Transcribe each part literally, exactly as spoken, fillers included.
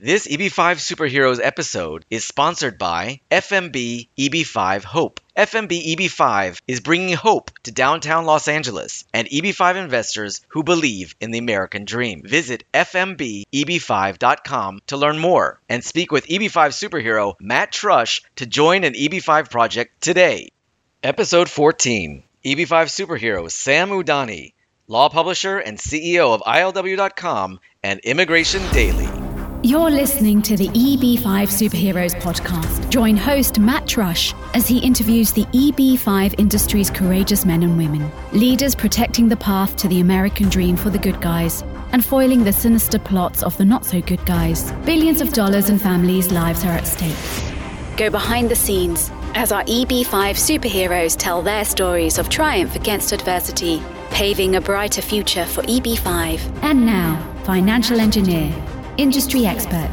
This E B five Superheroes episode is sponsored by F M B E B five HOPE. F M B E B five is bringing hope to downtown Los Angeles and E B five investors who believe in the American dream. Visit F M B E B five dot com to learn more and speak with E B five superhero Matt Trush to join an E B five project today. Episode fourteen, E B five Superhero Sam Udani, law publisher and C E O of I L W dot com and Immigration Daily. You're listening to the E B five Superheroes podcast. Join host Matt Trush as he interviews the E B five industry's courageous men and women, leaders protecting the path to the American dream for the good guys and foiling the sinister plots of the not-so-good guys. Billions of dollars and families' lives are at stake. Go behind the scenes as our E B five superheroes tell their stories of triumph against adversity, paving a brighter future for E B five. And now, financial engineer, industry expert,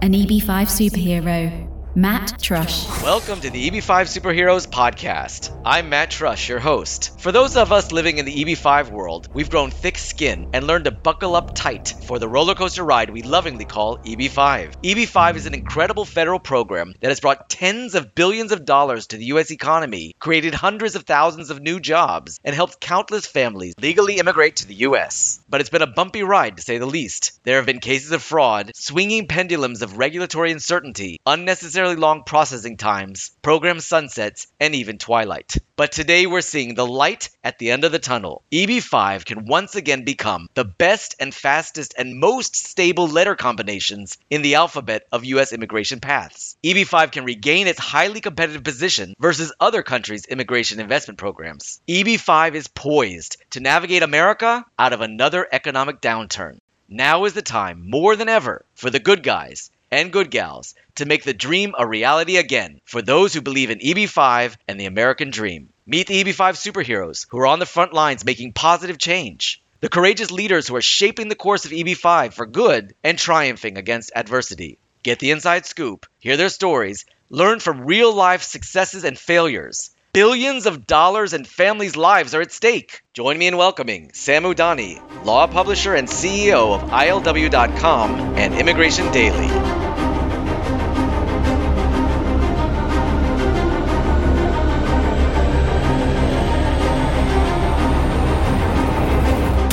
an E B five superhero, Matt Trush. Welcome to the E B five Superheroes podcast. I'm Matt Trush, your host. For those of us living in the E B five world, we've grown thick skin and learned to buckle up tight for the roller coaster ride we lovingly call E B five. E B five is an incredible federal program that has brought tens of billions of dollars to the U S economy, created hundreds of thousands of new jobs, and helped countless families legally immigrate to the U S. But it's been a bumpy ride, to say the least. There have been cases of fraud, swinging pendulums of regulatory uncertainty, unnecessarily long processing times, program sunsets, and even twilight. But today we're seeing the light at the end of the tunnel. E B five can once again become the best and fastest and most stable letter combinations in the alphabet of U S immigration paths. E B five can regain its highly competitive position versus other countries' immigration investment programs. E B five is poised to navigate America out of another economic downturn. Now is the time, more than ever, for the good guys and good gals to make the dream a reality again for those who believe in E B five and the American dream. Meet the E B five superheroes who are on the front lines making positive change, the courageous leaders who are shaping the course of E B five for good and triumphing against adversity. Get the inside scoop, hear their stories, learn from real-life successes and failures. Billions of dollars and families' lives are at stake. Join me in welcoming Sam Udani, law publisher and C E O of I L W dot com and Immigration Daily.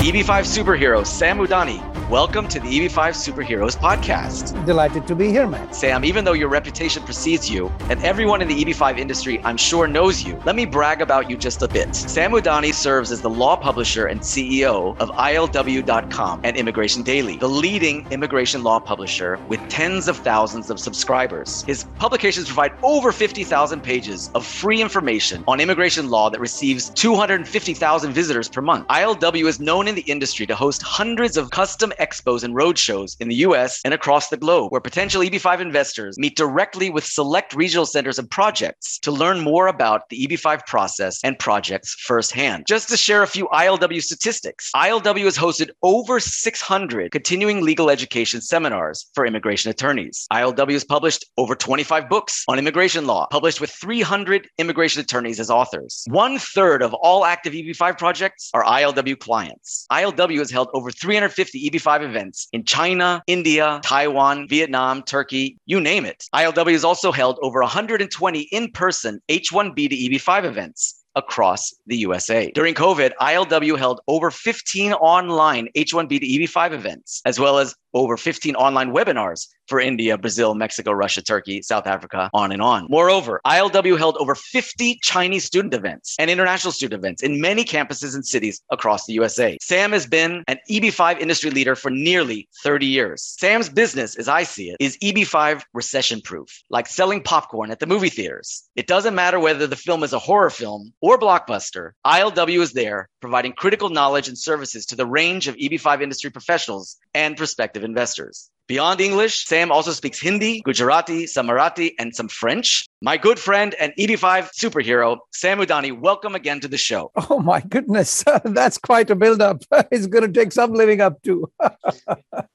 E B five Superhero Sam Udani, welcome to the E B five Superheroes podcast. Delighted to be here, Matt. Sam, even though your reputation precedes you, and everyone in the E B five industry, I'm sure, knows you, let me brag about you just a bit. Sam Udani serves as the law publisher and C E O of I L W dot com and Immigration Daily, the leading immigration law publisher with tens of thousands of subscribers. His publications provide over fifty thousand pages of free information on immigration law that receives two hundred fifty thousand visitors per month. I L W is known in the industry to host hundreds of custom expos and roadshows in the U S and across the globe, where potential E B five investors meet directly with select regional centers and projects to learn more about the E B five process and projects firsthand. Just to share a few I L W statistics, I L W has hosted over six hundred continuing legal education seminars for immigration attorneys. I L W has published over twenty-five books on immigration law, published with three hundred immigration attorneys as authors. One third of all active E B five projects are I L W clients. I L W has held over three hundred fifty E B five events in China, India, Taiwan, Vietnam, Turkey, you name it. I L W has also held over one hundred twenty in-person H one B to E B five events across the U S A. During COVID, I L W held over fifteen online H one B to E B five events, as well as over fifteen online webinars for India, Brazil, Mexico, Russia, Turkey, South Africa, on and on. Moreover, I L W held over fifty Chinese student events and international student events in many campuses and cities across the U S A. Sam has been an E B five industry leader for nearly thirty years. Sam's business, as I see it, is E B five recession-proof, like selling popcorn at the movie theaters. It doesn't matter whether the film is a horror film or blockbuster, I L W is there providing critical knowledge and services to the range of E B five industry professionals and prospective investors. Beyond English, Sam also speaks Hindi, Gujarati, Marathi, and some French. my good friend and E B five superhero, Sam Udani. Welcome again to the show. Oh my goodness, that's quite a build-up. It's going to take some living up to.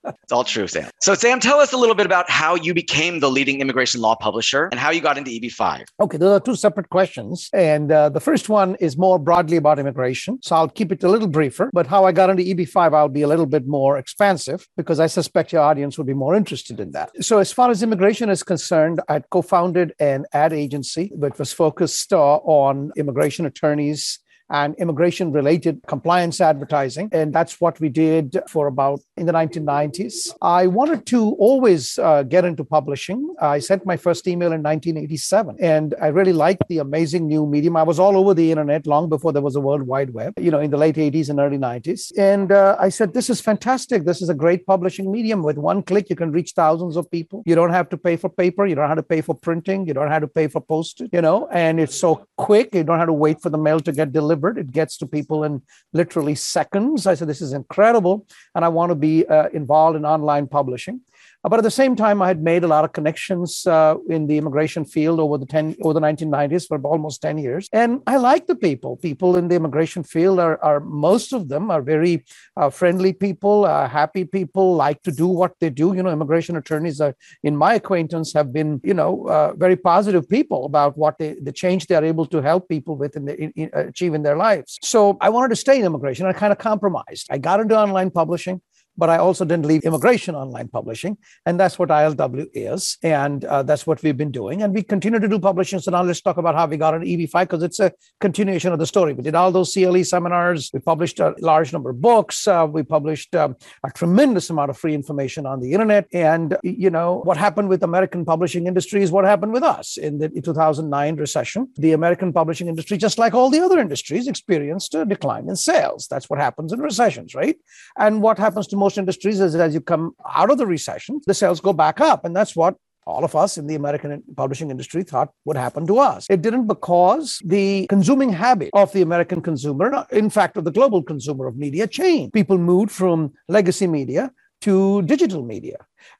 It's all true, Sam. So Sam, tell us a little bit about how you became the leading immigration law publisher and how you got into E B five. Okay, those are two separate questions. And uh, the first one is more broadly about immigration. So I'll keep it a little briefer, but how I got into E B five, I'll be a little bit more expansive because I suspect your audience would be more interested in that. So as far as immigration is concerned, I co-founded an ad agency that was focused uh, on immigration attorneys and immigration-related compliance advertising. And that's what we did for about in the nineteen nineties. I wanted to always uh, get into publishing. I sent my first email in nineteen eighty-seven, and I really liked the amazing new medium. I was all over the internet long before there was a World Wide Web, you know, in the late eighties and early nineties. And uh, I said, this is fantastic. This is a great publishing medium. With one click, you can reach thousands of people. You don't have to pay for paper. You don't have to pay for printing. You don't have to pay for postage, you know, and it's so quick. You don't have to wait for the mail to get delivered. It gets to people in literally seconds. I said, this is incredible. And I want to be uh, involved in online publishing. But at the same time, I had made a lot of connections uh, in the immigration field over the ten, over the nineteen nineties for almost ten years. And I like the people. People in the immigration field are, are most of them are very uh, friendly people, uh, happy people, like to do what they do. You know, immigration attorneys are, in my acquaintance, have been, you know, uh, very positive people about what they, the change they are able to help people with in, the, in, in achieve in their lives. So I wanted to stay in immigration. I kind of compromised. I got into online publishing, but I also didn't leave immigration online publishing. And that's what I L W is. And uh, that's what we've been doing. And we continue to do publishing. So now let's talk about how we got an E B five, because it's a continuation of the story. We did all those C L E seminars. We published a large number of books. Uh, we published um, a tremendous amount of free information on the internet. And, you know, what happened with American publishing industry is what happened with us in the two thousand nine recession. The American publishing industry, just like all the other industries, experienced a decline in sales. That's what happens in recessions, right? And what happens to most industries is that as you come out of the recession, the sales go back up. And that's what all of us in the American publishing industry thought would happen to us. It didn't, because the consuming habit of the American consumer, in fact, of the global consumer of media, changed. People moved from legacy media to digital media.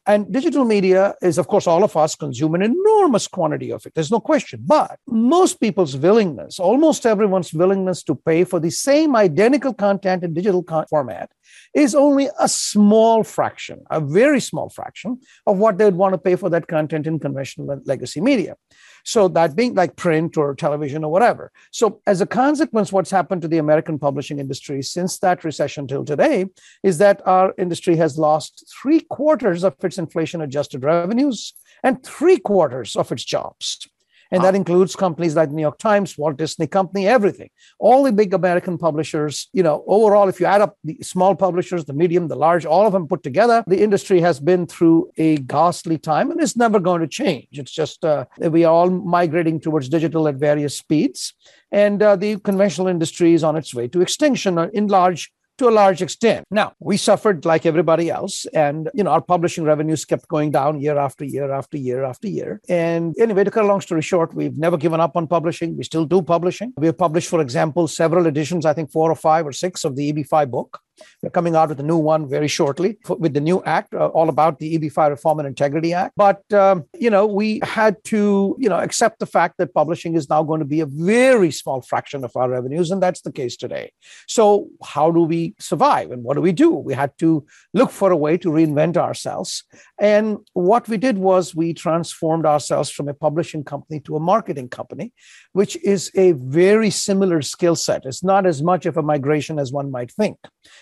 And digital media is, of course, all of us consume an enormous quantity of it. There's no question. But most people's willingness, almost everyone's willingness to pay for the same identical content in digital con- format is only a small fraction, a very small fraction of what they would want to pay for that content in conventional and legacy media. So that being like print or television or whatever. So as a consequence, what's happened to the American publishing industry since that recession till today is that our industry has lost three quarters of its inflation-adjusted revenues and three quarters of its jobs. And that includes companies like New York Times, Walt Disney Company, everything. All the big American publishers, you know, overall, if you add up the small publishers, the medium, the large, all of them put together, the industry has been through a ghastly time and it's never going to change. It's just uh, we are all migrating towards digital at various speeds. And uh, the conventional industry is on its way to extinction in large to a large extent. Now, we suffered like everybody else. And, you know, our publishing revenues kept going down year after year after year after year. And anyway, to cut a long story short, we've never given up on publishing. We still do publishing. We have published, for example, several editions, I think four or five or six of the E B five book. We're coming out with a new one very shortly with the new act, uh, all about the E B five Reform and Integrity Act. But, um, you know, we had to, you know, accept the fact that publishing is now going to be a very small fraction of our revenues. And that's the case today. So how do we survive and what do we do? We had to look for a way to reinvent ourselves. And what we did was we transformed ourselves from a publishing company to a marketing company, which is a very similar skill set. It's not as much of a migration as one might think.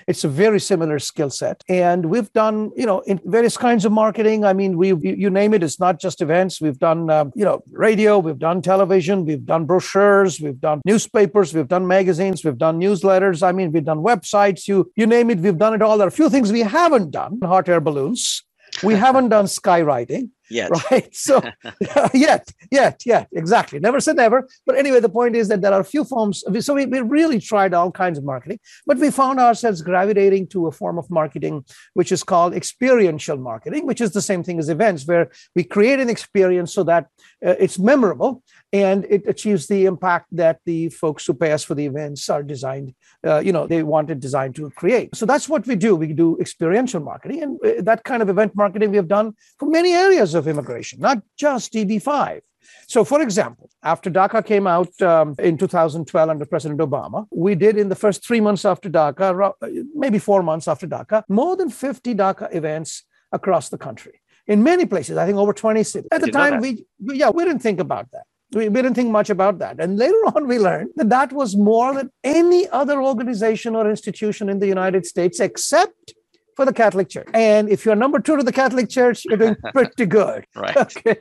It's a very similar skill set. And we've done, you know, in various kinds of marketing. I mean, we you name it. It's not just events. We've done, um, you know, radio. We've done television. We've done brochures. We've done newspapers. We've done magazines. We've done newsletters. I mean, we've done websites. You, you name it. We've done it all. There are a few things we haven't done. Hot air balloons. We haven't done skywriting. Yet. Right. So uh, yet, yet, yet, exactly. Never said never. But anyway, the point is that there are a few forms. So we, we really tried all kinds of marketing, but we found ourselves gravitating to a form of marketing, which is called experiential marketing, which is the same thing as events, where we create an experience so that uh, it's memorable and it achieves the impact that the folks who pay us for the events are designed, uh, you know, they wanted designed to create. So that's what we do. We do experiential marketing, and uh, that kind of event marketing we have done for many areas of immigration, not just E B five. So, for example, after DACA came out um, in two thousand twelve under President Obama, we did in the first three months after DACA, maybe four months after DACA, more than fifty DACA events across the country. In many places, I think over twenty cities. At the time, we, we yeah, we didn't think about that. We didn't think much about that. And later on, we learned that that was more than any other organization or institution in the United States, except for the Catholic Church. And if you're number two to the Catholic Church, you're doing pretty good. Right. Okay.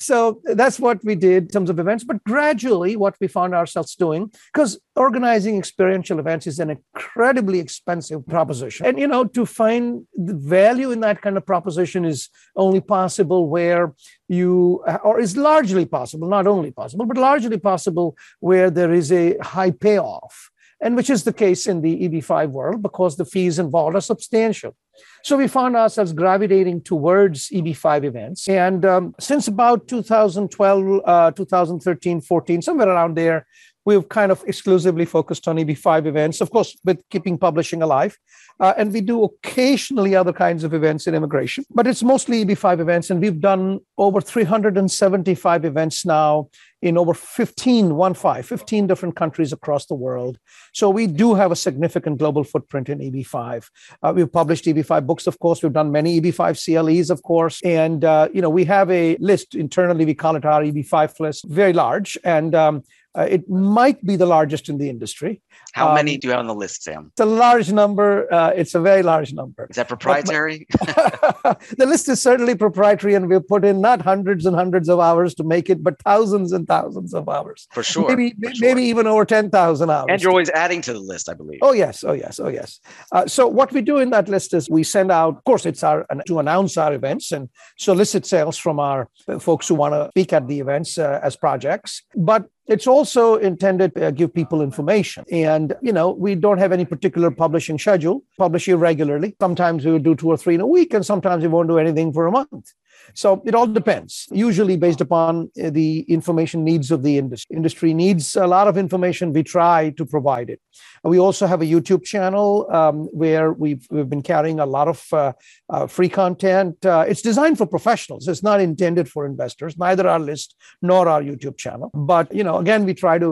So that's what we did in terms of events. But gradually, what we found ourselves doing, because organizing experiential events is an incredibly expensive proposition. And, you know, to find the value in that kind of proposition is only possible where you, or is largely possible, not only possible, but largely possible where there is a high payoff. And which is the case in the E B five world, because the fees involved are substantial. So we found ourselves gravitating towards E B five events. And um, since about two thousand twelve, uh, two thousand thirteen, fourteen, somewhere around there, we've kind of exclusively focused on E B five events, of course, with keeping publishing alive. Uh, and we do occasionally other kinds of events in immigration, but it's mostly E B five events. And we've done over three hundred seventy-five events now in over fifteen, one five, fifteen different countries across the world. So we do have a significant global footprint in E B five. Uh, we've published E B five books, of course. We've done many E B five C L Es, of course. And, uh, you know, we have a list internally. We call it our E B five list, very large. And, um, Uh, it might be the largest in the industry. How um, many do you have on the list, Sam? It's a large number. Uh, it's a very large number. Is that proprietary? But, the list is certainly proprietary, and we've put in not hundreds and hundreds of hours to make it, but thousands and thousands of hours. For sure. Maybe, For sure. maybe even over ten thousand hours. And you're always adding to the list, I believe. Oh, yes. Oh, yes. Oh, yes. Uh, so what we do in that list is we send out, of course, it's our to announce our events and solicit sales from our folks who want to speak at the events uh, as projects. But it's also intended to give people information. And, you know, we don't have any particular publishing schedule, publish irregularly. Sometimes we will do two or three in a week, and sometimes we won't do anything for a month. So it all depends, usually based upon the information needs of the industry. Industry needs a lot of information. We try to provide it. We also have a YouTube channel um, where we've, we've been carrying a lot of uh, uh, free content. Uh, it's designed for professionals. It's not intended for investors, neither our list nor our YouTube channel. But, you know, again, we try to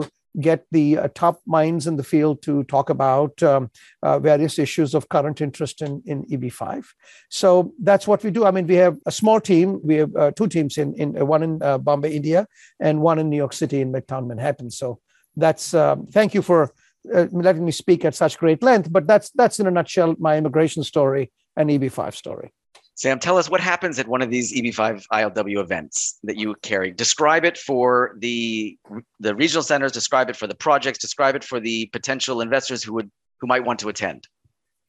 get the uh, top minds in the field to talk about um, uh, various issues of current interest in, in E B five. So that's what we do. I mean, we have a small team. We have uh, two teams, in, in uh, one in uh, Bombay, India, and one in New York City in Midtown Manhattan. So that's, um, thank you for uh, letting me speak at such great length, but that's, that's in a nutshell, my immigration story and E B five story. Sam, tell us what happens at one of these E B five I L W events that you carry. Describe it for the, the regional centers, describe it for the projects, describe it for the potential investors who would who might want to attend.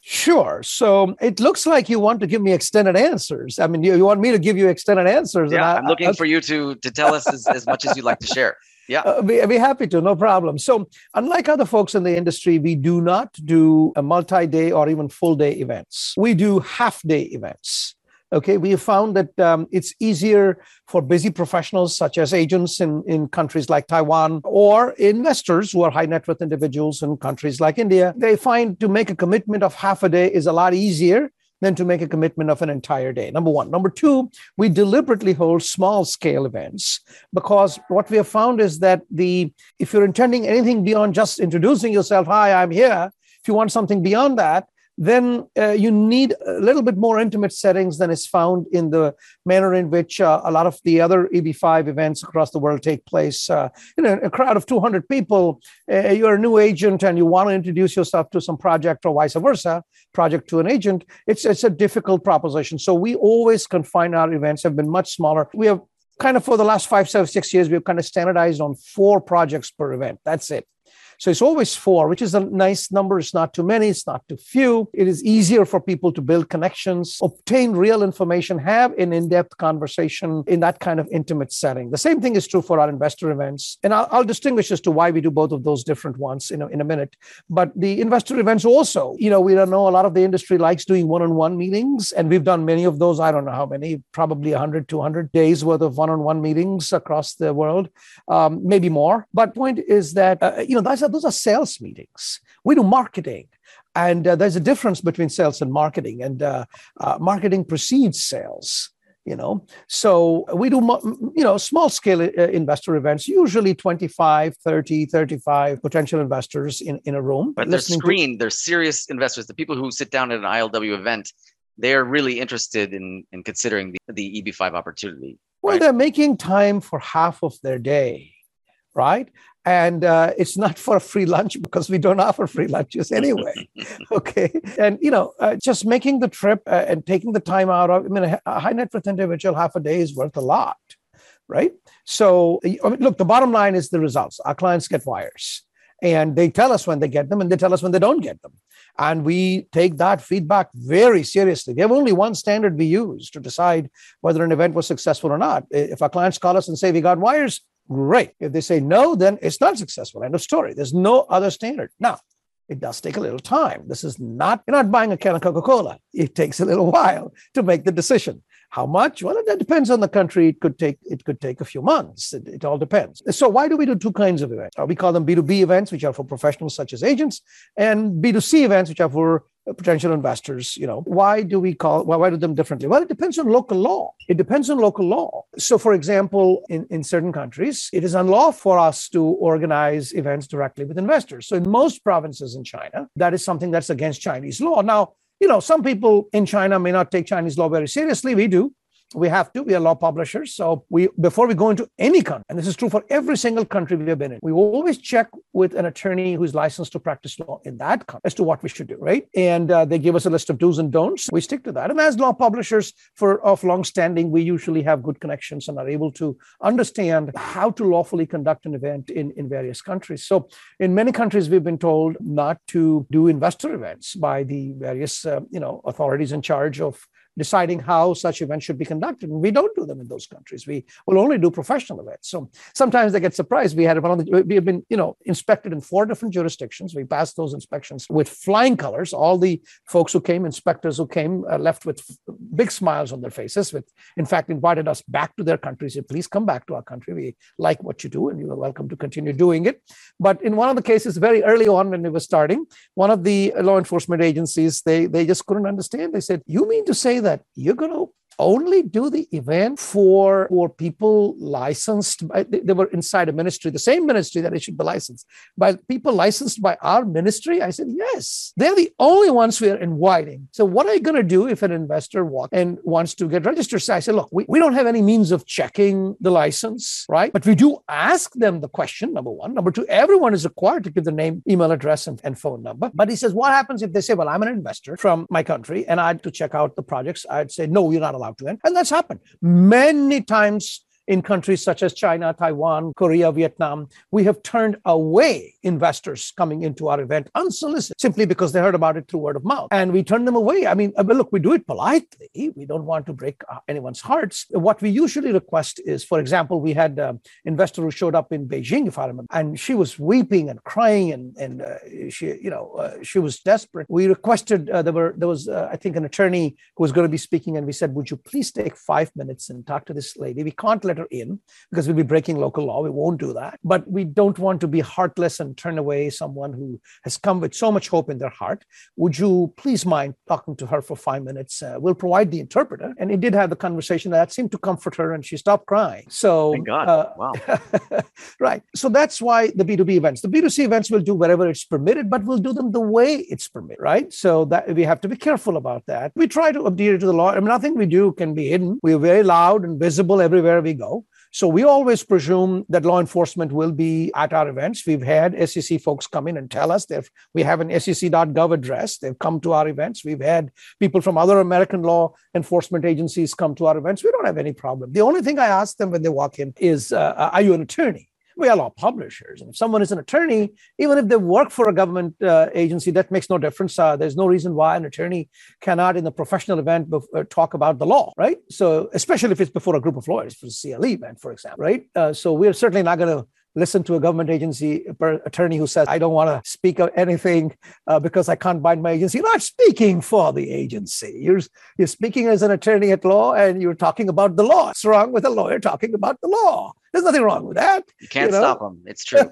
Sure. So it looks like you want to give me extended answers. I mean, you, you want me to give you extended answers. Yeah, and I, I'm looking I, for you to, to tell us as, as much as you'd like to share. Yeah, uh, be, be happy to. No problem. So unlike other folks in the industry, we do not do a multi-day or even full-day events. We do half-day events. Okay, we have found that um, it's easier for busy professionals such as agents in, in countries like Taiwan or investors who are high net worth individuals in countries like India. They find to make a commitment of half a day is a lot easier than to make a commitment of an entire day, number one. Number two, we deliberately hold small-scale events because what we have found is that the if you're intending anything beyond just introducing yourself, hi, I'm here, if you want something beyond that, then uh, you need a little bit more intimate settings than is found in the manner in which uh, a lot of the other E B five events across the world take place. Uh, you know, a crowd of two hundred people, uh, you're a new agent and you want to introduce yourself to some project or vice versa, project to an agent, it's, it's a difficult proposition. So we always confine our events, have been much smaller. We have kind of for the last five, seven, six years, we've kind of standardized on four projects per event. That's it. So it's always four, which is a nice number. It's not too many. It's not too few. It is easier for people to build connections, obtain real information, have an in-depth conversation in that kind of intimate setting. The same thing is true for our investor events. And I'll, I'll distinguish as to why we do both of those different ones in a, in a minute. But the investor events also, you know, we don't know a lot of the industry likes doing one-on-one meetings. And we've done many of those. I don't know how many, probably one hundred, two hundred days worth of one-on-one meetings across the world, um, maybe more. But point is that, uh, you know, that's a those are sales meetings. We do marketing. And uh, there's a difference between sales and marketing. And uh, uh, marketing precedes sales. you know. So we do, you know, small scale investor events, usually twenty-five, thirty, thirty-five potential investors in, in a room. But they're screened, to- they're serious investors. The people who sit down at an I L W event, they're really interested in, in considering the, the E B five opportunity. Well, right? They're making time for half of their day, right? And uh, it's not for a free lunch because we don't offer free lunches anyway. Okay. And, you know, uh, just making the trip uh, and taking the time out of, I mean, a high net worth individual, half a day is worth a lot, right? So, I mean, look, the bottom line is the results. Our clients get wires and they tell us when they get them and they tell us when they don't get them. And we take that feedback very seriously. We have only one standard we use to decide whether an event was successful or not. If our clients call us and say, we got wires, great. If they say no, then it's not successful. End of story. There's no other standard. Now, it does take a little time. This is not, you're not buying a can of Coca-Cola. It takes a little while to make the decision. How much? Well, that depends on the country. It could take it could take a few months. It, it all depends. So why do we do two kinds of events? We call them B two B events, which are for professionals such as agents, and B two C events, which are for potential investors. You know, why do we call, why, why do them differently? Well, it depends on local law. It depends on local law. So for example, in, in certain countries, it is unlawful for us to organize events directly with investors. So in most provinces in China, that is something that's against Chinese law. Now, you know, some people in China may not take Chinese law very seriously. We do. We have to. We are law publishers. So we, before we go into any country, and this is true for every single country we have been in, we will always check with an attorney who's licensed to practice law in that country as to what we should do, right? And uh, they give us a list of do's and don'ts. We stick to that. And as law publishers for of long standing, we usually have good connections and are able to understand how to lawfully conduct an event in, in various countries. So in many countries, we've been told not to do investor events by the various, uh, you know, authorities in charge of deciding how such events should be conducted. We don't do them in those countries. We will only do professional events. So sometimes they get surprised. We had one of the, we have been, you know, inspected in four different jurisdictions. We passed those inspections with flying colors. All the folks who came, inspectors who came, uh, left with big smiles on their faces, with, in fact, invited us back to their country, said, please come back to our country. We like what you do and you are welcome to continue doing it. But in one of the cases, very early on when we were starting, one of the law enforcement agencies, they, they just couldn't understand. They said, you mean to say that that you're going to only do the event for, for people licensed by, they were inside a ministry, the same ministry that it should be licensed by people licensed by our ministry? I said, yes, they're the only ones we are inviting. So what are you going to do if an investor walks and wants to get registered? So I said, look, we, we don't have any means of checking the license, right? But we do ask them the question, number one. Number two, everyone is required to give the name, email address, and, and phone number. But he says, what happens if they say, well, I'm an investor from my country and I had to check out the projects? I'd say, no, you're not allowed to end. And that's happened many times in countries such as China, Taiwan, Korea, Vietnam. We have turned away investors coming into our event unsolicited simply because they heard about it through word of mouth. And we turn them away. I mean, look, we do it politely. We don't want to break anyone's hearts. What we usually request is, for example, we had an investor who showed up in Beijing, if I remember, and she was weeping and crying and, and uh, she, you know, uh, she was desperate. We requested, uh, there were there was, uh, I think, an attorney who was going to be speaking, and we said, would you please take five minutes and talk to this lady? We can't let in because we'll be breaking local law. We won't do that. But we don't want to be heartless and turn away someone who has come with so much hope in their heart. Would you please mind talking to her for five minutes? Uh, we'll provide the interpreter. And it did have the conversation that seemed to comfort her and she stopped crying. So, thank God. Uh, wow. Right. So that's why the B two B events, the B two C events we'll do wherever it's permitted, but we'll do them the way it's permitted, right? So that we have to be careful about that. We try to adhere to the law. I mean, nothing we do can be hidden. We're very loud and visible everywhere we go. So we always presume that law enforcement will be at our events. We've had S E C folks come in and tell us that we have an S E C dot gov address. They've come to our events. We've had people from other American law enforcement agencies come to our events. We don't have any problem. The only thing I ask them when they walk in is, uh, are you an attorney? We are law publishers. And if someone is an attorney, even if they work for a government uh, agency, that makes no difference. Uh, there's no reason why an attorney cannot, in the professional event, bef- uh, talk about the law, right? So, especially if it's before a group of lawyers, for the C L E event, for example, right? Uh, so, we're certainly not going to listen to a government agency attorney who says, I don't want to speak of anything uh, because I can't bind my agency. You're not speaking for the agency. You're, you're speaking as an attorney at law and you're talking about the law. What's wrong with a lawyer talking about the law? There's nothing wrong with that. You can't you know? stop them. It's true.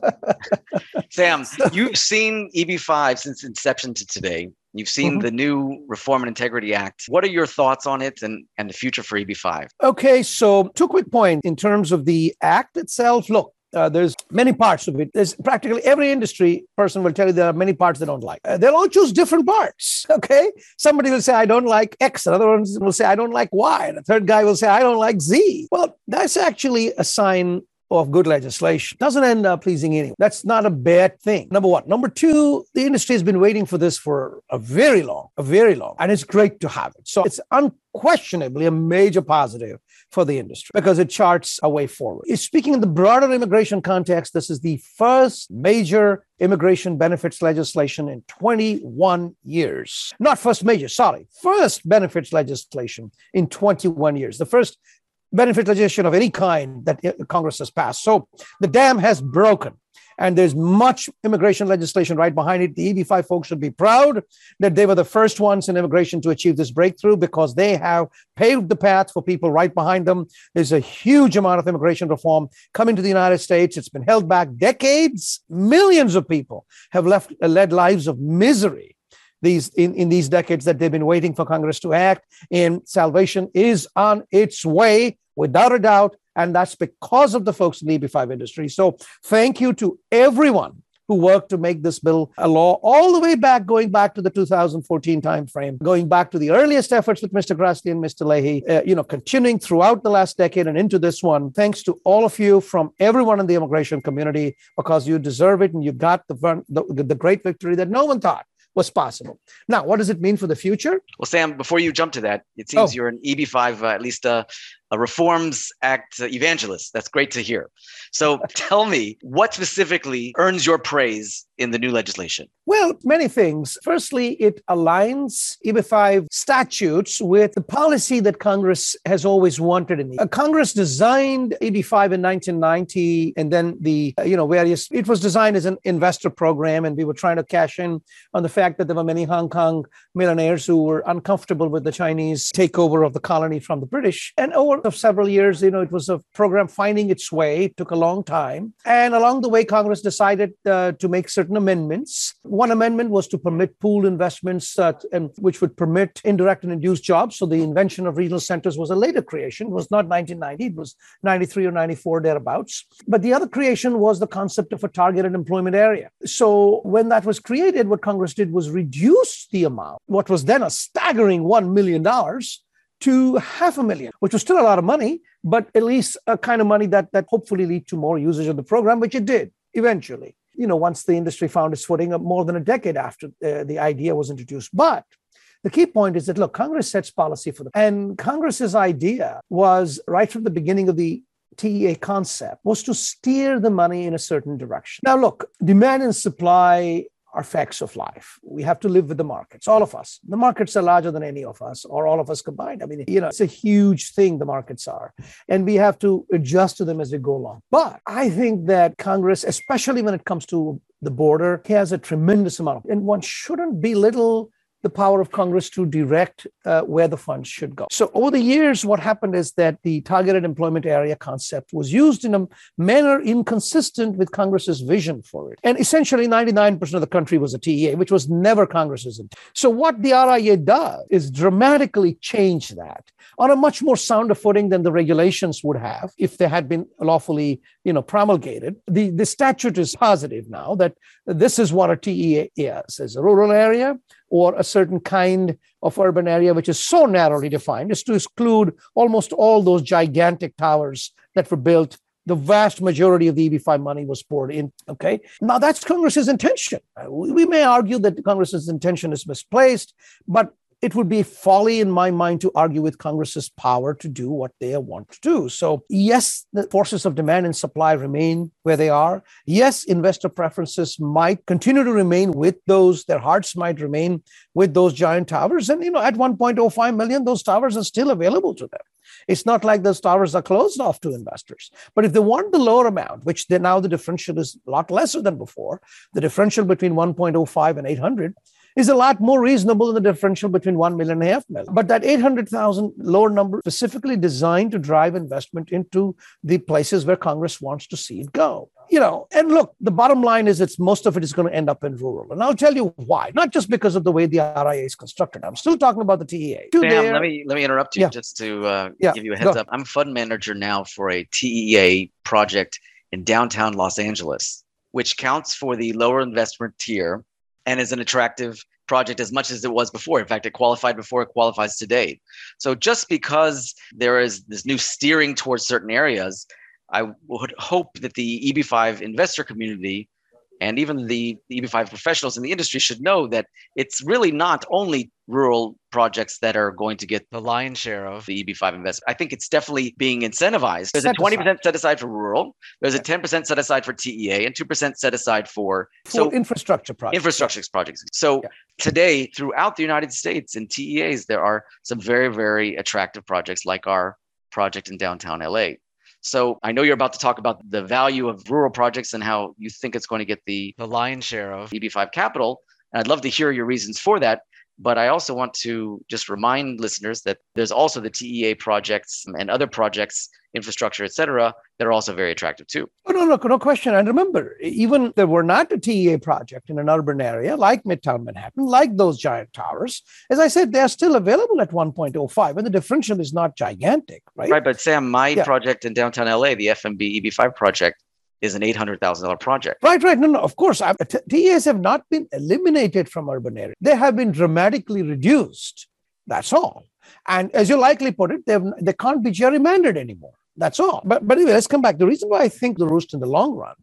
Sam, you've seen E B five since inception to today. You've seen mm-hmm. the new Reform and Integrity Act. What are your thoughts on it and, and the future for E B five? Okay, so two quick points in terms of the act itself. Look, Uh, there's many parts of it. There's practically every industry person will tell you there are many parts they don't like. Uh, they'll all choose different parts, okay? Somebody will say, I don't like X. Another one will say, I don't like Y. And a third guy will say, I don't like Z. Well, that's actually a sign of good legislation. Doesn't end up pleasing anyone. That's not a bad thing, number one. Number two, the industry has been waiting for this for a very long, a very long, and it's great to have it. So it's unquestionably a major positive for the industry because it charts a way forward. Speaking in the broader immigration context, this is the first major immigration benefits legislation in twenty-one years. Not first major, sorry, first benefits legislation in twenty-one years. The first benefit legislation of any kind that Congress has passed. So the dam has broken, and there's much immigration legislation right behind it. The E B five folks should be proud that they were the first ones in immigration to achieve this breakthrough because they have paved the path for people right behind them. There's a huge amount of immigration reform coming to the United States. It's been held back decades. Millions of people have left, led lives of misery These in, in these decades that they've been waiting for Congress to act, and salvation is on its way, without a doubt, and that's because of the folks in the E B five industry. So thank you to everyone who worked to make this bill a law all the way back, going back to the two thousand fourteen timeframe, going back to the earliest efforts with Mister Grassley and Mister Leahy, uh, you know, continuing throughout the last decade and into this one. Thanks to all of you from everyone in the immigration community, because you deserve it and you got the, the, the great victory that no one thought was possible. Now, what does it mean for the future? Well, Sam, before you jump to that, it seems oh. you're an E B five, uh, at least a, a Reforms Act uh, evangelist. That's great to hear. So tell me, what specifically earns your praise in the new legislation? Well, many things. Firstly, it aligns E B five statutes with the policy that Congress has always wanted. In the uh, Congress designed E B five in nineteen ninety, and then the, uh, you know, various, it was designed as an investor program, and we were trying to cash in on the fact that there were many Hong Kong millionaires who were uncomfortable with the Chinese takeover of the colony from the British. And over several years, you know, it was a program finding its way. It took a long time. And along the way, Congress decided uh, to make certain amendments. One amendment was to permit pooled investments, uh, and, which would permit indirect and induced jobs. So the invention of regional centers was a later creation. It was not nineteen ninety. It was ninety-three or ninety-four, thereabouts. But the other creation was the concept of a targeted employment area. So when that was created, what Congress did was reduce the amount, what was then a staggering one million dollars, to half a million, which was still a lot of money, but at least a kind of money that that hopefully lead to more usage of the program, which it did eventually. You know, once the industry found its footing, more than a decade after uh, the idea was introduced. But the key point is that, look, Congress sets policy for them. And Congress's idea was, right from the beginning of the T E A concept, was to steer the money in a certain direction. Now, look, demand and supply are facts of life. We have to live with the markets, all of us. The markets are larger than any of us or all of us combined. I mean, you know, it's a huge thing, the markets are. And we have to adjust to them as we go along. But I think that Congress, especially when it comes to the border, has a tremendous amount of, and one shouldn't belittle the power of Congress to direct uh, where the funds should go. So over the years, what happened is that the targeted employment area concept was used in a manner inconsistent with Congress's vision for it. And essentially ninety-nine percent of the country was a T E A, which was never Congress's intent. So what the R I A does is dramatically change that on a much more sounder footing than the regulations would have if they had been lawfully, you know, promulgated. The, the statute is positive now that this is what a T E A is, is a rural area or a certain kind of urban area, which is so narrowly defined as to exclude almost all those gigantic towers that were built. The vast majority of the E B five money was poured in, okay? Now, that's Congress's intention. We may argue that Congress's intention is misplaced, but it would be folly in my mind to argue with Congress's power to do what they want to do. So yes, the forces of demand and supply remain where they are. Yes, investor preferences might continue to remain with those, their hearts might remain with those giant towers. And, you know, at one point oh five million, those towers are still available to them. It's not like those towers are closed off to investors. But if they want the lower amount, which they, now the differential is a lot lesser than before, the differential between one point oh five and eight hundred, is a lot more reasonable than the differential between one million and a half million. But that eight hundred thousand lower number specifically designed to drive investment into the places where Congress wants to see it go. you know, and look, the bottom line is it's most of it is going to end up in rural. And I'll tell you why. Not just because of the way the R I A is constructed. I'm still talking about the T E A. Sam, there, let me let me interrupt you yeah. just to uh, yeah. give you a heads Go. up. I'm fund manager now for a T E A project in downtown Los Angeles, which counts for the lower investment tier and is an attractive project as much as it was before. In fact, it qualified before it qualifies today. So just because there is this new steering towards certain areas, I would hope that the E B five investor community and even the E B five professionals in the industry should know that it's really not only rural projects that are going to get the lion's share of the E B five investment. I think it's definitely being incentivized. There's a twenty percent set aside for rural. There's a ten percent set aside for T E A and two percent set aside for so infrastructure projects. Infrastructure projects. So yeah. today, throughout the United States in T E As, there are some very, very attractive projects like our project in downtown L A. So I know you're about to talk about the value of rural projects and how you think it's going to get the, the lion's share of E B five capital. And I'd love to hear your reasons for that. But I also want to just remind listeners that there's also the T E A projects and other projects, infrastructure, et cetera, that are also very attractive too. Oh, no, no, no question. And remember, even there were not a T E A project in an urban area like Midtown Manhattan, like those giant towers, as I said, they're still available at one point oh five, and the differential is not gigantic, right? Right, but Sam, my yeah. project in downtown L A, the F M B E B five project, is an eight hundred thousand dollars project. Right, right. No, no, of course. T- TAs have not been eliminated from urban areas. They have been dramatically reduced. That's all. And as you likely put it, they can't be gerrymandered anymore. That's all. But, but anyway, let's come back. The reason why I think the roost in the long run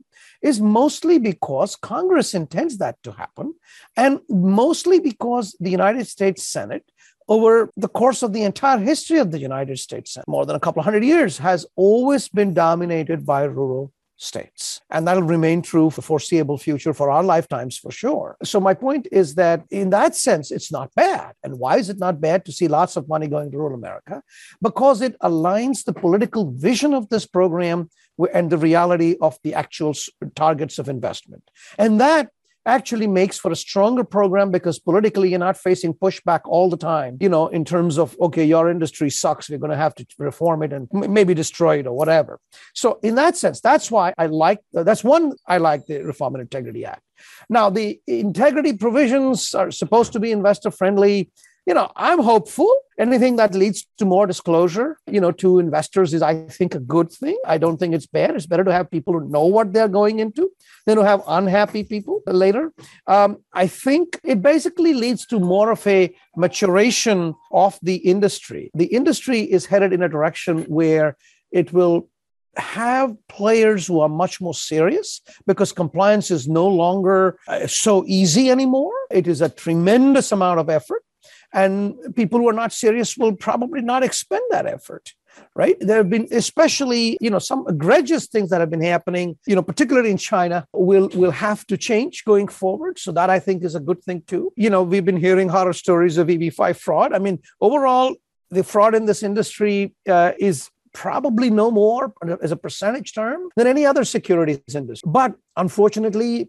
is mostly because Congress intends that to happen, and mostly because the United States Senate, over the course of the entire history of the United States, more than a couple of hundred years, has always been dominated by rural states. And that'll remain true for foreseeable future, for our lifetimes, for sure. So my point is that in that sense, it's not bad. And why is it not bad to see lots of money going to rural America? Because it aligns the political vision of this program and the reality of the actual targets of investment. And that actually makes for a stronger program, because politically you're not facing pushback all the time, you know, in terms of, okay, your industry sucks, we're going to have to reform it and m- maybe destroy it or whatever. So in that sense, that's why I like, uh, that's one, I like the Reform and Integrity Act. Now, the integrity provisions are supposed to be investor friendly. You know, I'm hopeful. Anything that leads to more disclosure, you know, to investors is, I think, a good thing. I don't think it's bad. It's better to have people who know what they're going into than to have unhappy people later. Um, I think it basically leads to more of a maturation of the industry. The industry is headed in a direction where it will have players who are much more serious, because compliance is no longer uh, so easy anymore. It is a tremendous amount of effort. And people who are not serious will probably not expend that effort, right? There have been, especially, you know, some egregious things that have been happening, you know, particularly in China, will will have to change going forward. So that, I think, is a good thing too. You know, we've been hearing horror stories of E B five fraud. I mean, overall, the fraud in this industry uh, is probably no more as a percentage term than any other securities industry. But unfortunately,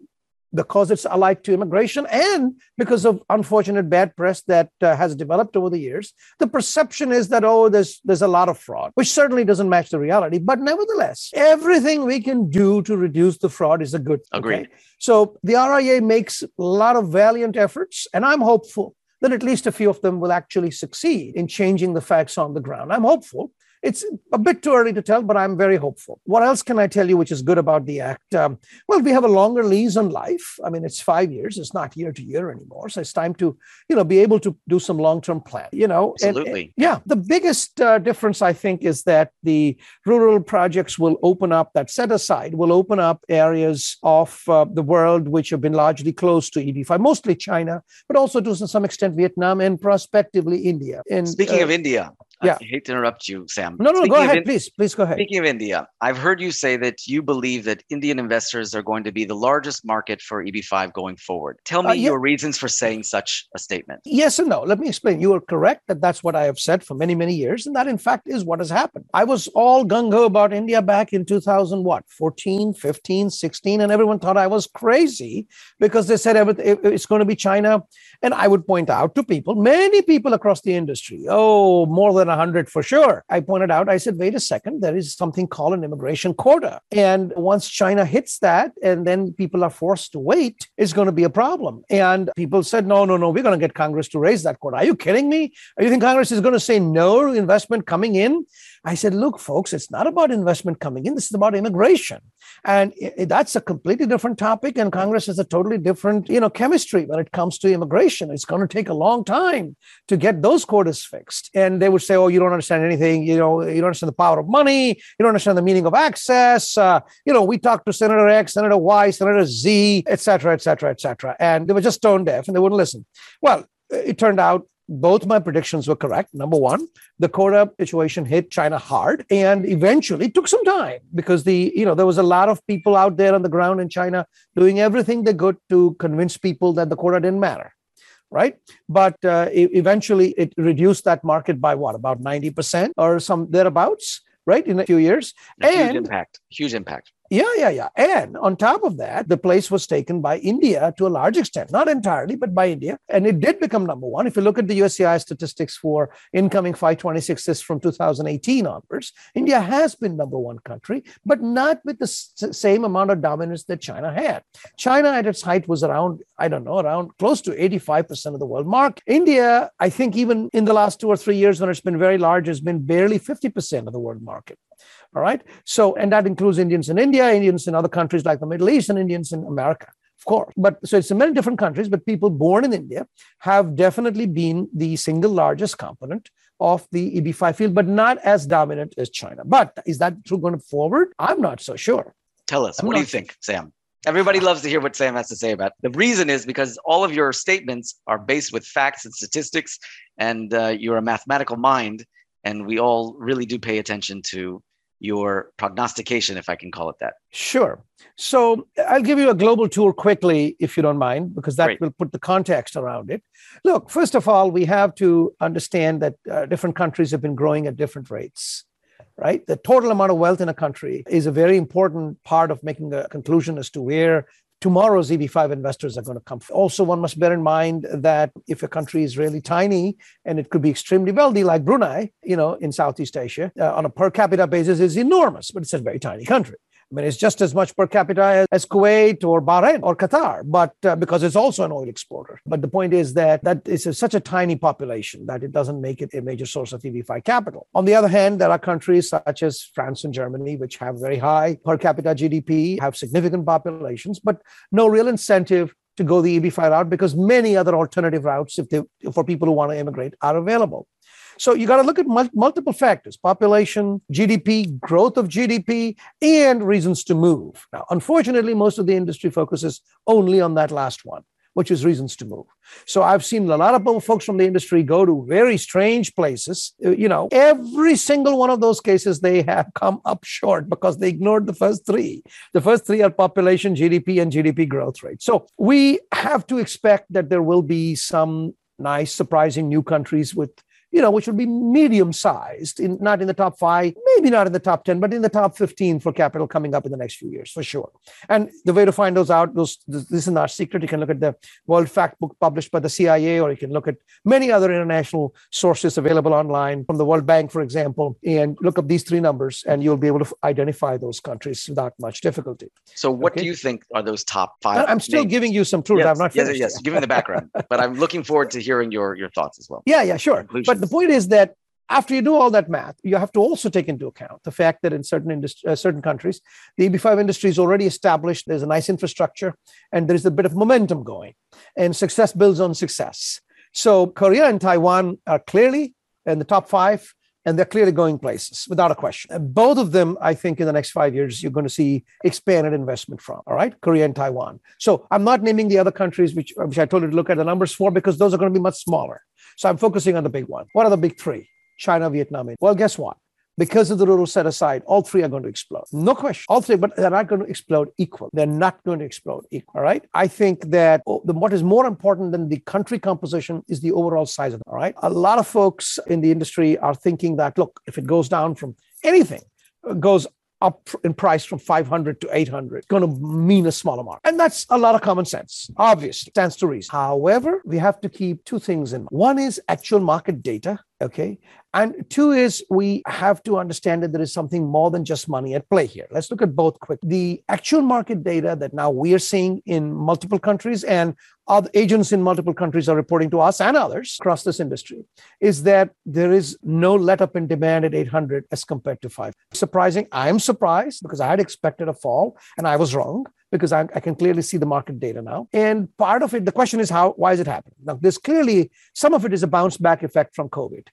because it's allied to immigration and because of unfortunate bad press that uh, has developed over the years, the perception is that, oh, there's there's a lot of fraud, which certainly doesn't match the reality. But nevertheless, everything we can do to reduce the fraud is a good thing. Agreed. Okay? So the R I A makes a lot of valiant efforts, and I'm hopeful that at least a few of them will actually succeed in changing the facts on the ground. I'm hopeful. It's a bit too early to tell, but I'm very hopeful. What else can I tell you which is good about the act? Um, well, we have a longer lease on life. I mean, it's five years. It's not year to year anymore. So it's time to, you know, be able to do some long-term plan, you know. Absolutely. And, and, yeah. The biggest uh, difference, I think, is that the rural projects will open up, that set aside will open up areas of uh, the world which have been largely closed to E B five, mostly China, but also to some extent Vietnam and prospectively India. And, Speaking uh, of India, yeah. I hate to interrupt you, Sam. No, no, Speaking go ahead, in- please. Please go ahead. Speaking of India, I've heard you say that you believe that Indian investors are going to be the largest market for E B five going forward. Tell me uh, yeah. your reasons for saying such a statement. Yes and no. Let me explain. You are correct that that's what I have said for many, many years. And that, in fact, is what has happened. I was all gung-ho about India back in two thousand, what, fourteen, fifteen, sixteen. And everyone thought I was crazy because they said everything, it's going to be China. And I would point out to people, many people across the industry, oh, more than one hundred for sure. I pointed out, I said, wait a second, there is something called an immigration quota. And once China hits that, and then people are forced to wait, it's going to be a problem. And people said, no, no, no, we're going to get Congress to raise that quota. Are you kidding me? You think Congress is going to say no to investment coming in? I said, look, folks, it's not about investment coming in. This is about immigration. And that's a completely different topic. And Congress has a totally different, you know, chemistry when it comes to immigration. It's going to take a long time to get those quotas fixed. And they would say, oh, you don't understand anything. You know, you don't understand the power of money. You don't understand the meaning of access. Uh, you know, we talked to Senator X, Senator Y, Senator Z, et cetera, et cetera, et cetera. And they were just stone deaf and they wouldn't listen. Well, it turned out both my predictions were correct. Number one, the quota situation hit China hard and eventually took some time because the, you know, there was a lot of people out there on the ground in China doing everything they could to convince people that the quota didn't matter. Right. But uh, eventually it reduced that market by what, about ninety percent or some thereabouts, right, in a few years. A and huge impact, huge impact. Yeah, yeah, yeah. And on top of that, the place was taken by India to a large extent, not entirely, but by India. And it did become number one. If you look at the U S C I S statistics for incoming five twenty-sixes from two thousand eighteen onwards, India has been number one country, but not with the s- same amount of dominance that China had. China at its height was around, I don't know, around close to eighty-five percent of the world market. India, I think even in the last two or three years when it's been very large, has been barely fifty percent of the world market. All right. So, and that includes Indians in India, Indians in other countries like the Middle East, and Indians in America, of course. But so it's in many different countries, but people born in India have definitely been the single largest component of the E B five field, but not as dominant as China. But is that true going forward? I'm not so sure. Tell us, I'm what do you sure. think, Sam? Everybody loves to hear what Sam has to say about it. The reason is because all of your statements are based with facts and statistics, and uh, you're a mathematical mind. And we all really do pay attention to your prognostication, if I can call it that. Sure. So I'll give you a global tour quickly, if you don't mind, because that Great. Will put the context around it. Look, first of all, we have to understand that uh, different countries have been growing at different rates, right? The total amount of wealth in a country is a very important part of making a conclusion as to where tomorrow's E B five investors are going to come. Also, one must bear in mind that if a country is really tiny and it could be extremely wealthy, like Brunei, you know, in Southeast Asia, uh, on a per capita basis is enormous, but it's a very tiny country. I mean, it's just as much per capita as, as Kuwait or Bahrain or Qatar, but uh, because it's also an oil exporter. But the point is that that is a, such a tiny population that it doesn't make it a major source of E B five capital. On the other hand, there are countries such as France and Germany, which have very high per capita G D P, have significant populations, but no real incentive to go the E B five route because many other alternative routes if they, for people who want to immigrate are available. So you got to look at mul- multiple factors, population, G D P, growth of G D P, and reasons to move. Now, unfortunately, most of the industry focuses only on that last one, which is reasons to move. So I've seen a lot of folks from the industry go to very strange places. You know, every single one of those cases, they have come up short because they ignored the first three. The first three are population, G D P, and G D P growth rate. So we have to expect that there will be some nice, surprising new countries with you know, which would be medium-sized, in, not in the top five, maybe not in the top ten, but in the top fifteen for capital coming up in the next few years, for sure. And the way to find those out, those, this is not secret. You can look at the World Factbook published by the C I A, or you can look at many other international sources available online from the World Bank, for example, and look up these three numbers, and you'll be able to identify those countries without much difficulty. So what okay? do you think are those top five? I'm still names? Giving you some truth. Yes, I'm not yes, finished. Yes, yes, giving the background. But I'm looking forward to hearing your, your thoughts as well. Yeah, yeah, sure. But the point is that after you do all that math, you have to also take into account the fact that in certain industry, uh, certain countries, the E B five industry is already established. There's a nice infrastructure and there's a bit of momentum going and success builds on success. So Korea and Taiwan are clearly in the top five and they're clearly going places without a question. And both of them, I think in the next five years, you're going to see expanded investment from, all right, Korea and Taiwan. So I'm not naming the other countries, which, which I told you to look at the numbers for, because those are going to be much smaller. So I'm focusing on the big one. What are the big three? China, Vietnam, India. Well, guess what? Because of the rural set aside, all three are going to explode. No question. All three, but they're not going to explode equal. They're not going to explode equal, all right? I think that oh, the, what is more important than the country composition is the overall size of it, all right? A lot of folks in the industry are thinking that, look, if it goes down from anything, it goes up in price from five hundred to eight hundred, it's going to mean a smaller market. And that's a lot of common sense, obviously, stands to reason. However, we have to keep two things in mind. One is actual market data Okay. And two is we have to understand that there is something more than just money at play here. Let's look at both quick. The actual market data that now we are seeing in multiple countries, and other agents in multiple countries are reporting to us and others across this industry, is that there is no let-up in demand at eight hundred as compared to five. Surprising. I am surprised because I had expected a fall and I was wrong, because I, I can clearly see the market data now. And part of it, the question is how, why is it happening? Now, there's clearly, some of it is a bounce back effect from COVID.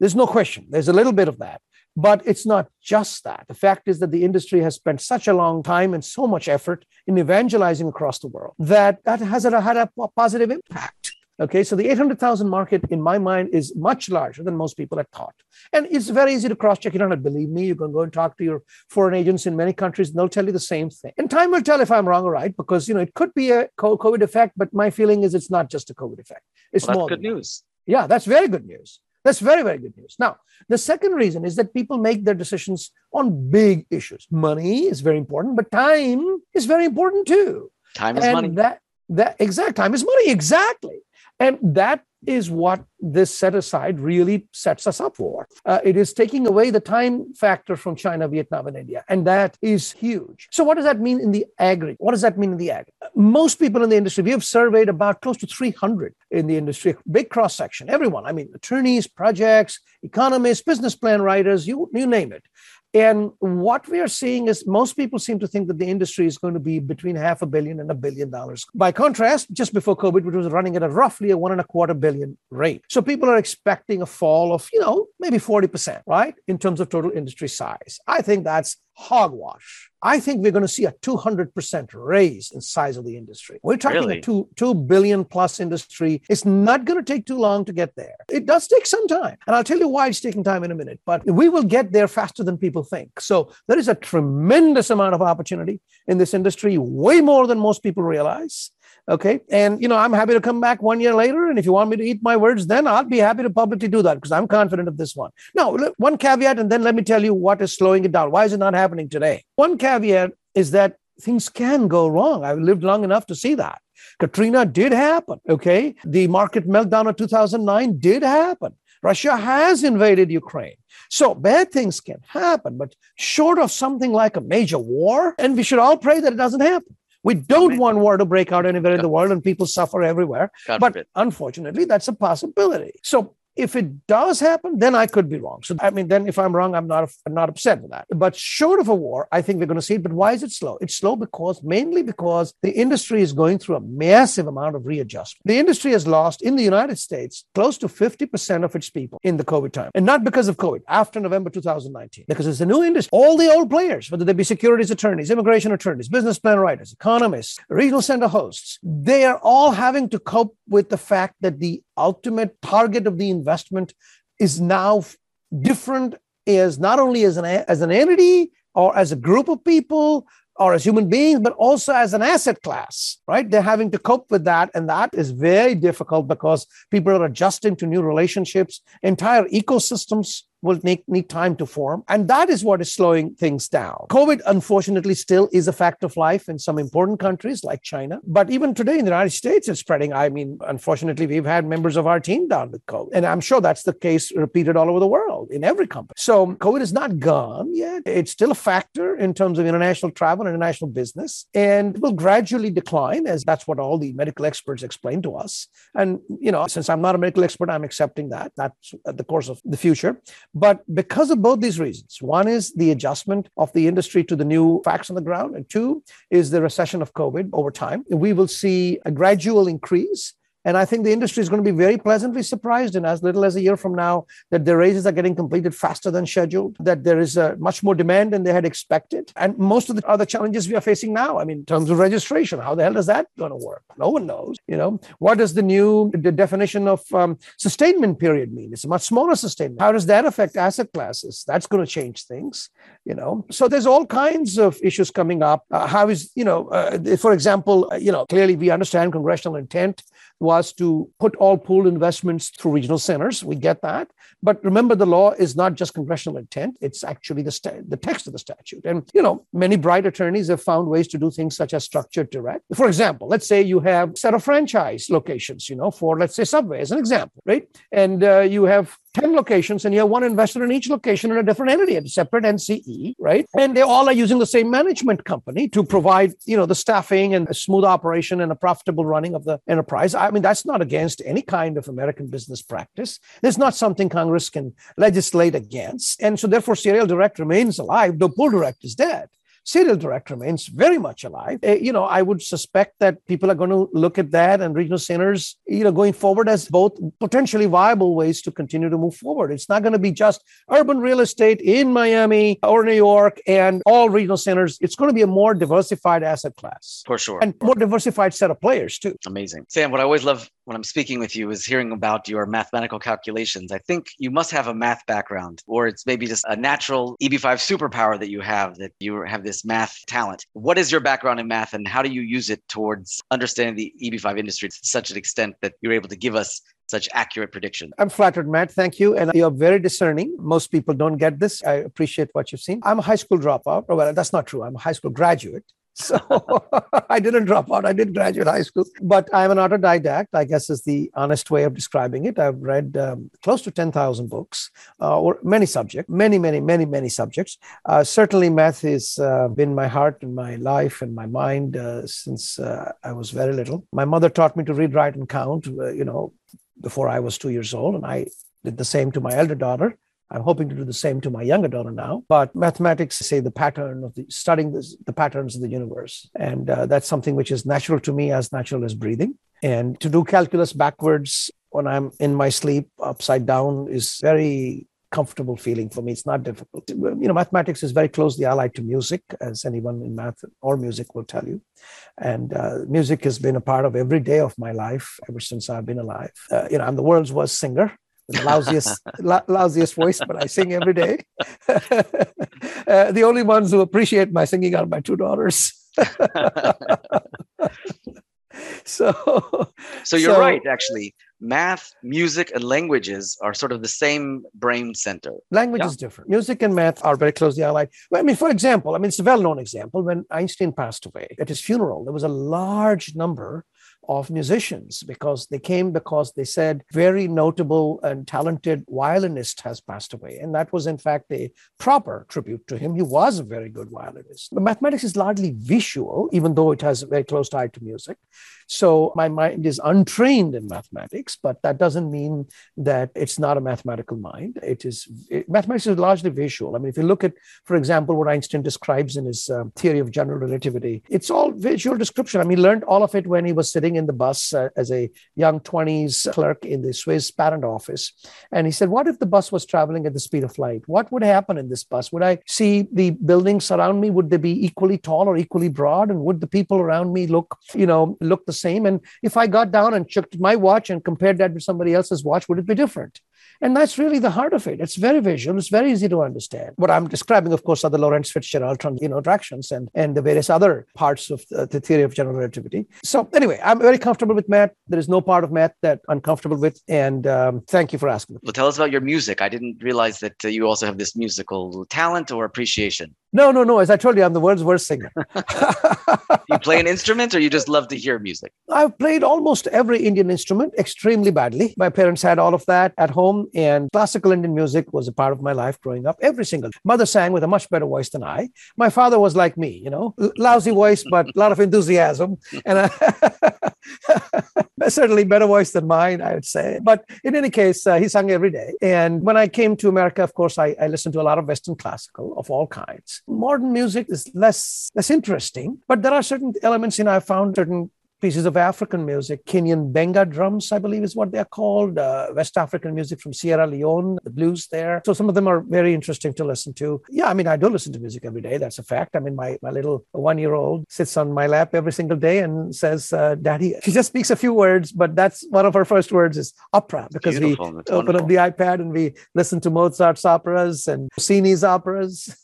There's no question. There's a little bit of that, but it's not just that. The fact is that the industry has spent such a long time and so much effort in evangelizing across the world that that has had a, had a positive impact. Okay, so the eight hundred thousand market, in my mind, is much larger than most people had thought. And it's very easy to cross-check. You don't have to believe me. You can go and talk to your foreign agents in many countries, and they'll tell you the same thing. And time will tell if I'm wrong or right, because, you know, it could be a COVID effect, but my feeling is it's not just a COVID effect. It's well, that's more good news. That. Yeah, that's very good news. That's very, very good news. Now, the second reason is that people make their decisions on big issues. Money is very important, but time is very important too. Time is and money. That, that, exact time is money, exactly. And that is what this set aside really sets us up for. Uh, it is taking away the time factor from China, Vietnam, and India. And that is huge. So what does that mean in the agri? What does that mean in the agri? Most people in the industry, we have surveyed about close to three hundred in the industry, big cross-section, everyone. I mean, attorneys, projects, economists, business plan writers, you, you name it. And what we are seeing is most people seem to think that the industry is going to be between half a billion and a billion dollars. By contrast, just before COVID, it was running at a roughly a one and a quarter billion rate. So people are expecting a fall of, you know, maybe forty percent, right, in terms of total industry size. I think that's hogwash. I think we're going to see a two hundred percent raise in size of the industry. We're talking really? a two, two billion plus industry. It's not going to take too long to get there. It does take some time. And I'll tell you why it's taking time in a minute, but we will get there faster than people think. So there is a tremendous amount of opportunity in this industry, way more than most people realize. Okay. And, you know, I'm happy to come back one year later. And if you want me to eat my words, then I'll be happy to publicly do that because I'm confident of this one. Now, one caveat, and then let me tell you what is slowing it down. Why is it not happening today? One caveat is that things can go wrong. I've lived long enough to see that. Katrina did happen. Okay. The market meltdown of two thousand nine did happen. Russia has invaded Ukraine. So bad things can happen, but short of something like a major war, and we should all pray that it doesn't happen. We don't want war to break out anywhere in the world and people suffer everywhere. But unfortunately, that's a possibility. So if it does happen, then I could be wrong. So, I mean, then if I'm wrong, I'm not, I'm not upset with that. But short of a war, I think we're going to see it. But why is it slow? It's slow because mainly because the industry is going through a massive amount of readjustment. The industry has lost in the United States close to fifty percent of its people in the COVID time. And not because of COVID, after November two thousand nineteen, because it's a new industry. All the old players, whether they be securities attorneys, immigration attorneys, business plan writers, economists, regional center hosts, they are all having to cope with the fact that the ultimate target of the investment is now different, as not only as an, as an entity or as a group of people or as human beings, but also as an asset class, right? They're having to cope with that. And that is very difficult because people are adjusting to new relationships. Entire ecosystems will need, need time to form. And that is what is slowing things down. COVID, unfortunately, still is a fact of life in some important countries like China. But even today in the United States, it's spreading. I mean, unfortunately, we've had members of our team down with COVID. And I'm sure that's the case repeated all over the world in every company. So COVID is not gone yet. It's still a factor in terms of international travel and international business. And it will gradually decline, as that's what all the medical experts explain to us. And, you know, since I'm not a medical expert, I'm accepting that. That's the course of the future. But because of both these reasons, one is the adjustment of the industry to the new facts on the ground, and two is the recession of COVID over time. We will see a gradual increase. And I think the industry is going to be very pleasantly surprised in as little as a year from now that the raises are getting completed faster than scheduled, that there is a much more demand than they had expected. And most of the other challenges we are facing now, I mean, in terms of registration, how the hell is that going to work? No one knows, you know. What does the new the definition of um, sustainment period mean? It's a much smaller sustainment. How does that affect asset classes? That's going to change things, you know. So there's all kinds of issues coming up. Uh, how is, you know, uh, for example, uh, you know, clearly we understand congressional intent was to put all pooled investments through regional centers. We get that. But remember, the law is not just congressional intent. It's actually the st- the text of the statute. And, you know, many bright attorneys have found ways to do things such as structured direct. For example, let's say you have a set of franchise locations, you know, for, let's say, Subway as an example, right? And uh, you have ten locations, and you have one investor in each location in a different entity, a separate N C E, right? And they all are using the same management company to provide, you know, the staffing and a smooth operation and a profitable running of the enterprise. I mean, that's not against any kind of American business practice. There's not something Congress can legislate against. And so therefore, Serial Direct remains alive, though Pool Direct is dead. Serial Direct remains very much alive. Uh, you know, I would suspect that people are going to look at that and regional centers, you know, going forward as both potentially viable ways to continue to move forward. It's not going to be just urban real estate in Miami or New York and all regional centers. It's going to be a more diversified asset class. For sure. And more diversified set of players too. Amazing. Sam, what I always love when I'm speaking with you is hearing about your mathematical calculations. I think you must have a math background, or it's maybe just a natural E B five superpower that you have, that you have this math talent. What is your background in math, and how do you use it towards understanding the E B five industry to such an extent that you're able to give us such accurate prediction? I'm flattered, Matt. Thank you. And you're very discerning. Most people don't get this. I appreciate what you've seen. I'm a high school dropout. Well, that's not true. I'm a high school graduate. So I didn't drop out. I did graduate high school, but I'm an autodidact, I guess is the honest way of describing it. I've read um, close to ten thousand books, uh, or many subjects, many, many, many, many subjects. Uh, certainly math has uh, been my heart and my life and my mind uh, since uh, I was very little. My mother taught me to read, write, and count, uh, you know, before I was two years old. And I did the same to my elder daughter. I'm hoping to do the same to my younger daughter now. But mathematics, say, the pattern of the, studying this, the patterns of the universe. And uh, that's something which is natural to me, as natural as breathing. And to do calculus backwards when I'm in my sleep, upside down, is very comfortable feeling for me. It's not difficult. You know, mathematics is very closely allied to music, as anyone in math or music will tell you. And uh, music has been a part of every day of my life ever since I've been alive. Uh, you know, I'm the world's worst singer. The lousiest, lo- lousiest voice, but I sing every day. uh, the only ones who appreciate my singing are my two daughters. so, so you're so, right, actually. Math, music, and languages are sort of the same brain center. Language yeah. is different. Music and math are very closely allied. I mean, for example, I mean, it's a well-known example. When Einstein passed away, at his funeral, there was a large number of musicians, because they came because they said very notable and talented violinist has passed away. And that was, in fact, a proper tribute to him. He was a very good violinist. But mathematics is largely visual, even though it has a very close tie to music. So my mind is untrained in mathematics, but that doesn't mean that it's not a mathematical mind. It is it, mathematics is largely visual. I mean, if you look at, for example, what Einstein describes in his um, theory of general relativity, it's all visual description. I mean, he learned all of it when he was sitting in the bus uh, as a young twenties clerk in the Swiss patent office. And he said, what if the bus was traveling at the speed of light? What would happen in this bus? Would I see the buildings around me? Would they be equally tall or equally broad? And would the people around me look, you know, look the same? And if I got down and checked my watch and compared that with somebody else's watch, would it be different? And that's really the heart of it. It's very visual. It's very easy to understand. What I'm describing, of course, are the Lorentz Fitzgerald you know, attractions and, and the various other parts of the, the theory of general relativity. So anyway, I'm very comfortable with math. There is no part of math that I'm uncomfortable with. And um, thank you for asking me. Well, tell us about your music. I didn't realize that uh, you also have this musical talent or appreciation. No, no, no. As I told you, I'm the world's worst singer. You play an instrument, or you just love to hear music? I've played almost every Indian instrument extremely badly. My parents had all of that at home, and classical Indian music was a part of my life growing up. Every single mother sang with a much better voice than I. My father was like me, you know, L- lousy voice, but a lot of enthusiasm. And I certainly better voice than mine, I would say. But in any case, uh, he sang every day. And when I came to America, of course, I, I listened to a lot of Western classical of all kinds. Modern music is less, less interesting, but there are certain elements, you know, I found certain pieces of African music, Kenyan benga drums, I believe is what they're called, uh, West African music from Sierra Leone, the blues there. So some of them are very interesting to listen to. Yeah, I mean, I do listen to music every day. That's a fact. I mean, my, my little one-year-old sits on my lap every single day and says, uh, Daddy, she just speaks a few words, but that's one of her first words is opera, because Beautiful. we that's open wonderful. up the iPad and we listen to Mozart's operas and Rossini's operas.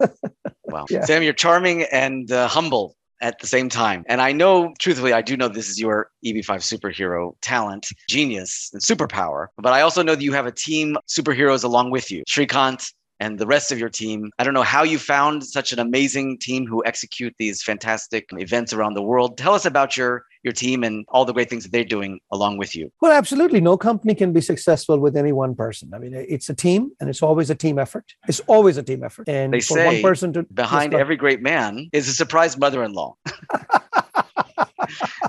Wow. Yeah. Sam, you're charming and uh, humble at the same time. And I know, truthfully, I do know this is your E B five superhero talent, genius, and superpower. But I also know that you have a team of superheroes along with you. Shrikant, and the rest of your team. I don't know how you found such an amazing team who execute these fantastic events around the world. Tell us about your, your team and all the great things that they're doing along with you. Well, absolutely. No company can be successful with any one person. I mean, it's a team and it's always a team effort. It's always a team effort. And they for say one person to behind start- every great man is a surprised mother-in-law.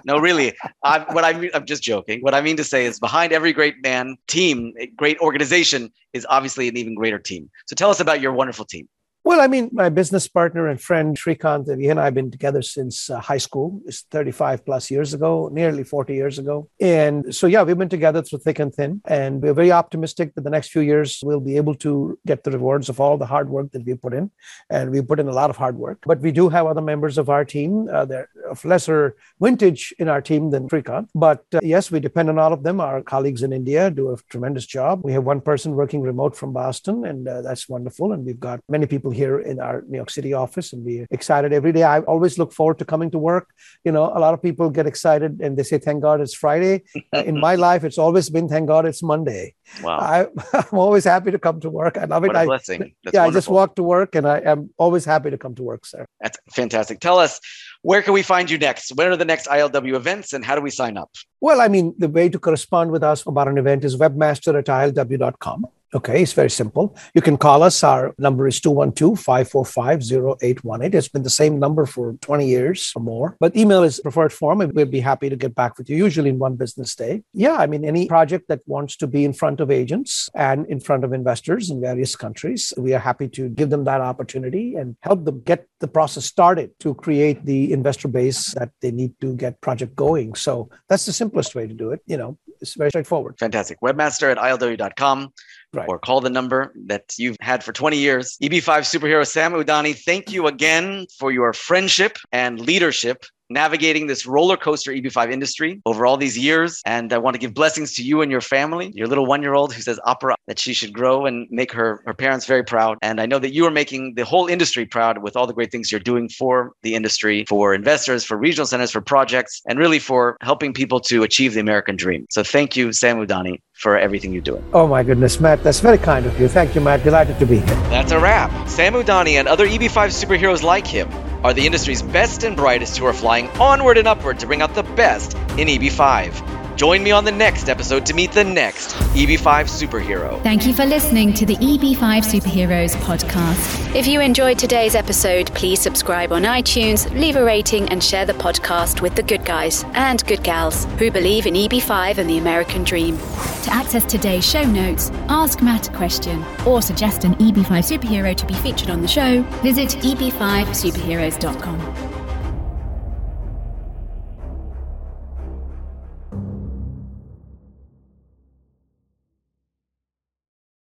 No, really. I, what I mean, I'm just joking. What I mean to say is behind every great man team, a great organization is obviously an even greater team. So tell us about your wonderful team. Well, I mean, my business partner and friend, Shrikant, he and I have been together since uh, high school. It's thirty-five plus years ago, nearly forty years ago. And so, yeah, we've been together through thick and thin. And we're very optimistic that the next few years, we'll be able to get the rewards of all the hard work that we put in. And we put in a lot of hard work. But we do have other members of our team. Uh, they're of lesser vintage in our team than Shrikant. But uh, yes, we depend on all of them. Our colleagues in India do a tremendous job. We have one person working remote from Boston, and uh, that's wonderful. And we've got many people here in our New York City office, and we're excited every day. I always look forward to coming to work. You know, a lot of people get excited and they say, thank God it's Friday. Uh, in my life, it's always been, thank God it's Monday. Wow. I, I'm always happy to come to work. I love what it. What a blessing. That's yeah, wonderful. I just walk to work and I am always happy to come to work, sir. That's fantastic. Tell us, where can we find you next? When are the next I L W events and how do we sign up? Well, I mean, the way to correspond with us about an event is webmaster at I L W dot com. Okay, it's very simple. You can call us. Our number is two one two, five four five, zero eight one eight. It's been the same number for twenty years or more. But email is preferred form, and we'll be happy to get back with you, usually in one business day. Yeah, I mean, any project that wants to be in front of agents and in front of investors in various countries, we are happy to give them that opportunity and help them get the process started to create the investor base that they need to get project going. So that's the simplest way to do it. You know, it's very straightforward. Fantastic. webmaster at I L W dot com. Right. Or call the number that you've had for twenty years. E B five superhero Sam Udani, thank you again for your friendship and leadership navigating this roller coaster E B five industry over all these years. And I want to give blessings to you and your family, your little one-year-old who says opera, that she should grow and make her, her parents very proud. And I know that you are making the whole industry proud with all the great things you're doing for the industry, for investors, for regional centers, for projects, and really for helping people to achieve the American dream. So thank you, Sam Udani, for everything you're doing. Oh my goodness, Matt, that's very kind of you. Thank you, Matt. Delighted to be here. That's a wrap. Sam Udani and other E B five superheroes like him are the industry's best and brightest who are flying onward and upward to bring out the best in E B five. Join me on the next episode to meet the next E B five superhero. Thank you for listening to the E B five Superheroes podcast. If you enjoyed today's episode, please subscribe on iTunes, leave a rating, and share the podcast with the good guys and good gals who believe in E B five and the American dream. To access today's show notes, ask Matt a question, or suggest an E B five superhero to be featured on the show, visit E B five superheroes dot com.